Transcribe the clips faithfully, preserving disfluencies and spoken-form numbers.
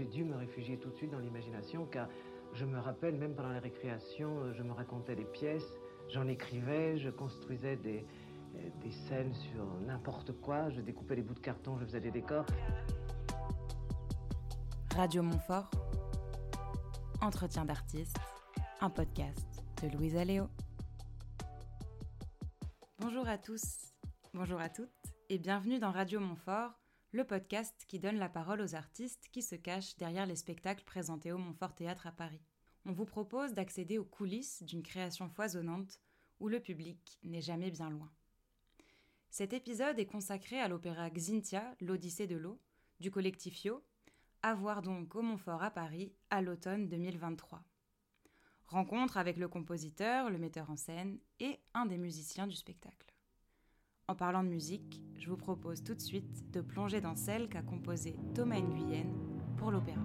j'ai dû me réfugier tout de suite dans l'imagination, car je me rappelle, même pendant la récréation, je me racontais des pièces, j'en écrivais, je construisais des, des scènes sur n'importe quoi, je découpais des bouts de carton, je faisais des décors. Radio Montfort, entretien d'artistes, un podcast de Louise Alléo. Bonjour à tous, bonjour à toutes, et bienvenue dans Radio Montfort, le podcast qui donne la parole aux artistes qui se cachent derrière les spectacles présentés au Montfort Théâtre à Paris. On vous propose d'accéder aux coulisses d'une création foisonnante où le public n'est jamais bien loin. Cet épisode est consacré à l'opéra Xynthia, l'Odyssée de l'eau, du collectif I O, à voir donc au Montfort à Paris à l'automne deux mille vingt-trois. Rencontre avec le compositeur, le metteur en scène et un des musiciens du spectacle. En parlant de musique, je vous propose tout de suite de plonger dans celle qu'a composée Thomas Nguyen pour l'opéra.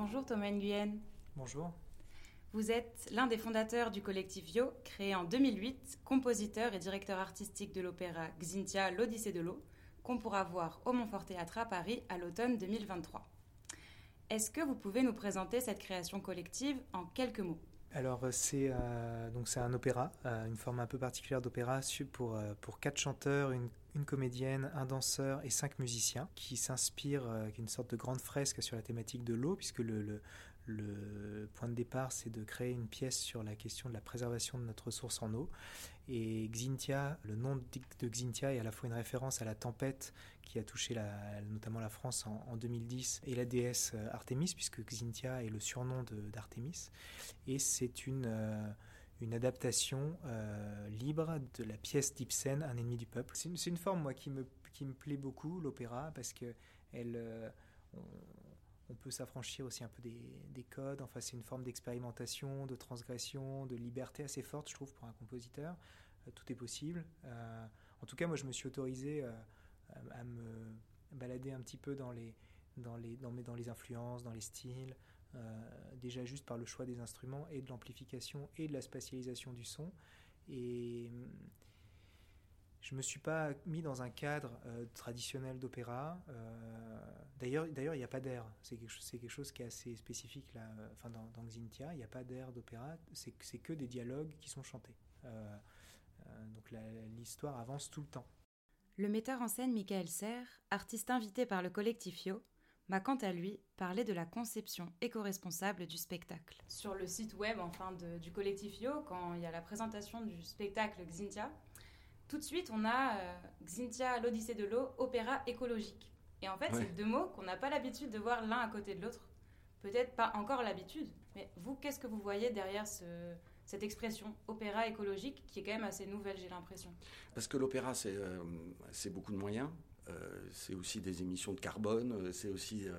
Bonjour Thomas Nguyen. Bonjour. Vous êtes l'un des fondateurs du collectif V I O, créé en deux mille huit, compositeur et directeur artistique de l'opéra Xynthia, l'Odyssée de l'eau, qu'on pourra voir au Montfort Théâtre à Paris à l'automne deux mille vingt-trois. Est-ce que vous pouvez nous présenter cette création collective en quelques mots ? Alors c'est, euh, donc c'est un opéra, euh, une forme un peu particulière d'opéra pour, euh, pour quatre chanteurs, une, une comédienne, un danseur et cinq musiciens qui s'inspirent, euh, qui est une sorte de grande fresque sur la thématique de l'eau, puisque le, le, le point de départ c'est de créer une pièce sur la question de la préservation de notre ressource en eau. Et Xynthia, le nom de Xynthia est à la fois une référence à la tempête qui a touché la, notamment la France en, en deux mille dix et la déesse Artémis, puisque Xynthia est le surnom de, d'Artémis, et c'est C'est une, euh, une adaptation euh, libre de la pièce d'Ibsen, Un ennemi du peuple. C'est une, c'est une forme, moi, qui me, qui me plaît beaucoup, l'opéra, parce que elle, euh, on, on peut s'affranchir aussi un peu des, des codes. Enfin, c'est une forme d'expérimentation, de transgression, de liberté assez forte, je trouve, pour un compositeur. Euh, tout est possible. Euh, en tout cas, moi, je me suis autorisé euh, à me balader un petit peu dans les, dans les, dans mes, dans les influences, dans les styles. Euh, déjà juste par le choix des instruments et de l'amplification et de la spatialisation du son, et je me suis pas mis dans un cadre euh, traditionnel d'opéra. euh, d'ailleurs d'ailleurs il n'y a pas d'air, c'est quelque chose, c'est quelque chose qui est assez spécifique là, enfin dans, dans Xynthia il n'y a pas d'air d'opéra, c'est, c'est que des dialogues qui sont chantés, euh, euh, donc la, l'histoire avance tout le temps. Le metteur en scène Mikaël Serre, artiste invité par le collectif I O, m'a quant à lui parlé de la conception éco-responsable du spectacle. Sur le site web enfin, de, du collectif I O, quand il y a la présentation du spectacle Xynthia, tout de suite on a euh, Xynthia, l'Odyssée de l'eau, opéra écologique. Et en fait, ouais. C'est deux mots qu'on n'a pas l'habitude de voir l'un à côté de l'autre. Peut-être pas encore l'habitude, mais vous, qu'est-ce que vous voyez derrière ce... cette expression opéra écologique qui est quand même assez nouvelle, j'ai l'impression. Parce que l'opéra, c'est, euh, c'est beaucoup de moyens, euh, c'est aussi des émissions de carbone, c'est aussi euh,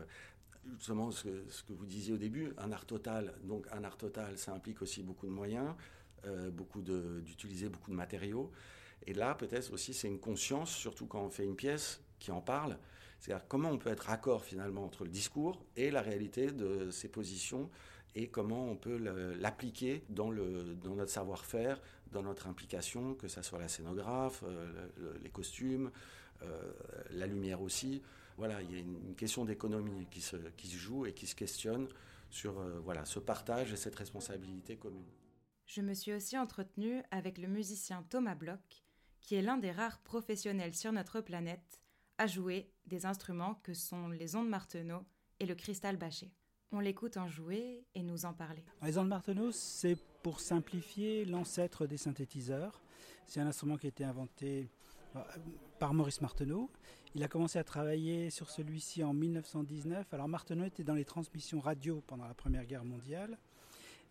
justement ce que, ce que vous disiez au début, un art total. Donc un art total, ça implique aussi beaucoup de moyens, euh, beaucoup de, d'utiliser beaucoup de matériaux. Et là, peut-être aussi, c'est une conscience, surtout quand on fait une pièce qui en parle, c'est-à-dire comment on peut être raccord finalement entre le discours et la réalité de ses positions, et comment on peut l'appliquer dans, le, dans notre savoir-faire, dans notre implication, que ça soit la scénographe, euh, le, les costumes, euh, la lumière aussi. Voilà, il y a une question d'économie qui se, qui se joue et qui se questionne sur euh, voilà, ce partage et cette responsabilité commune. Je me suis aussi entretenue avec le musicien Thomas Bloch, qui est l'un des rares professionnels sur notre planète à jouer des instruments que sont les ondes Martenot et le cristal Bachet. On l'écoute en jouer et nous en parler. Les ondes Martenot, c'est, pour simplifier, l'ancêtre des synthétiseurs. C'est un instrument qui a été inventé par Maurice Martenot. Il a commencé à travailler sur celui-ci en mille neuf cent dix-neuf. Alors Martenot était dans les transmissions radio pendant la Première Guerre mondiale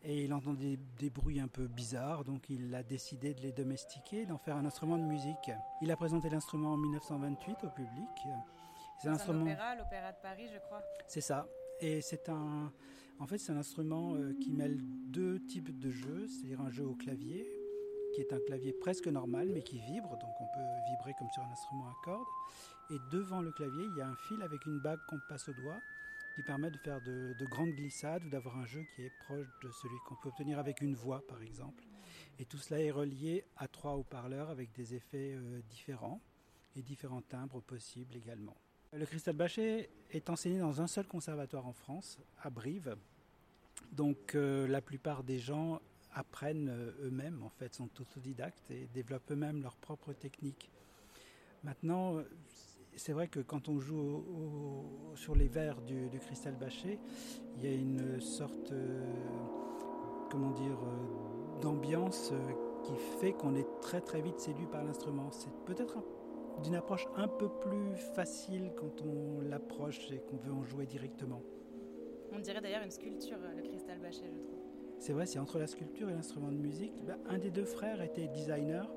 et il entendait des, des bruits un peu bizarres, donc il a décidé de les domestiquer, d'en faire un instrument de musique. Il a présenté l'instrument en mille neuf cent vingt-huit au public. C'est un, un instrument... opéra, l'opéra de Paris, je crois. C'est ça. Et c'est un, en fait, c'est un instrument qui mêle deux types de jeux, c'est-à-dire un jeu au clavier, qui est un clavier presque normal, mais qui vibre, donc on peut vibrer comme sur un instrument à cordes. Et devant le clavier, il y a un fil avec une bague qu'on passe au doigt, qui permet de faire de, de grandes glissades ou d'avoir un jeu qui est proche de celui qu'on peut obtenir avec une voix, par exemple. Et tout cela est relié à trois haut-parleurs avec des effets euh, différents et différents timbres possibles également. Le cristal Bachet est enseigné dans un seul conservatoire en France, à Brive. Donc euh, la plupart des gens apprennent eux-mêmes, en fait, sont autodidactes et développent eux-mêmes leur propre technique. Maintenant, c'est vrai que quand on joue au, au, sur les vers du, du cristal Bachet, il y a une sorte, euh, comment dire, euh, d'ambiance qui fait qu'on est très très vite séduit par l'instrument. C'est peut-être un d'une approche un peu plus facile quand on l'approche et qu'on veut en jouer directement. On dirait d'ailleurs une sculpture, le cristal Bachet, je trouve. C'est vrai, c'est entre la sculpture et l'instrument de musique. Un des deux frères était designer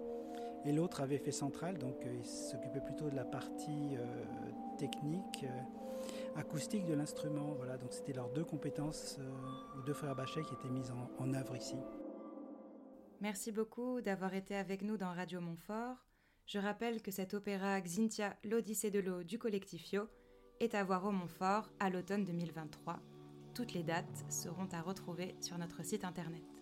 et l'autre avait fait centrale, donc il s'occupait plutôt de la partie euh, technique, euh, acoustique de l'instrument. Voilà, donc c'était leurs deux compétences, euh, les deux frères Bachet, qui étaient mises en, en œuvre ici. Merci beaucoup d'avoir été avec nous dans Radio Montfort. Je rappelle que cet opéra Xynthia, l'Odyssée de l'eau du collectif I O est à voir au Montfort à l'automne deux mille vingt-trois. Toutes les dates seront à retrouver sur notre site internet.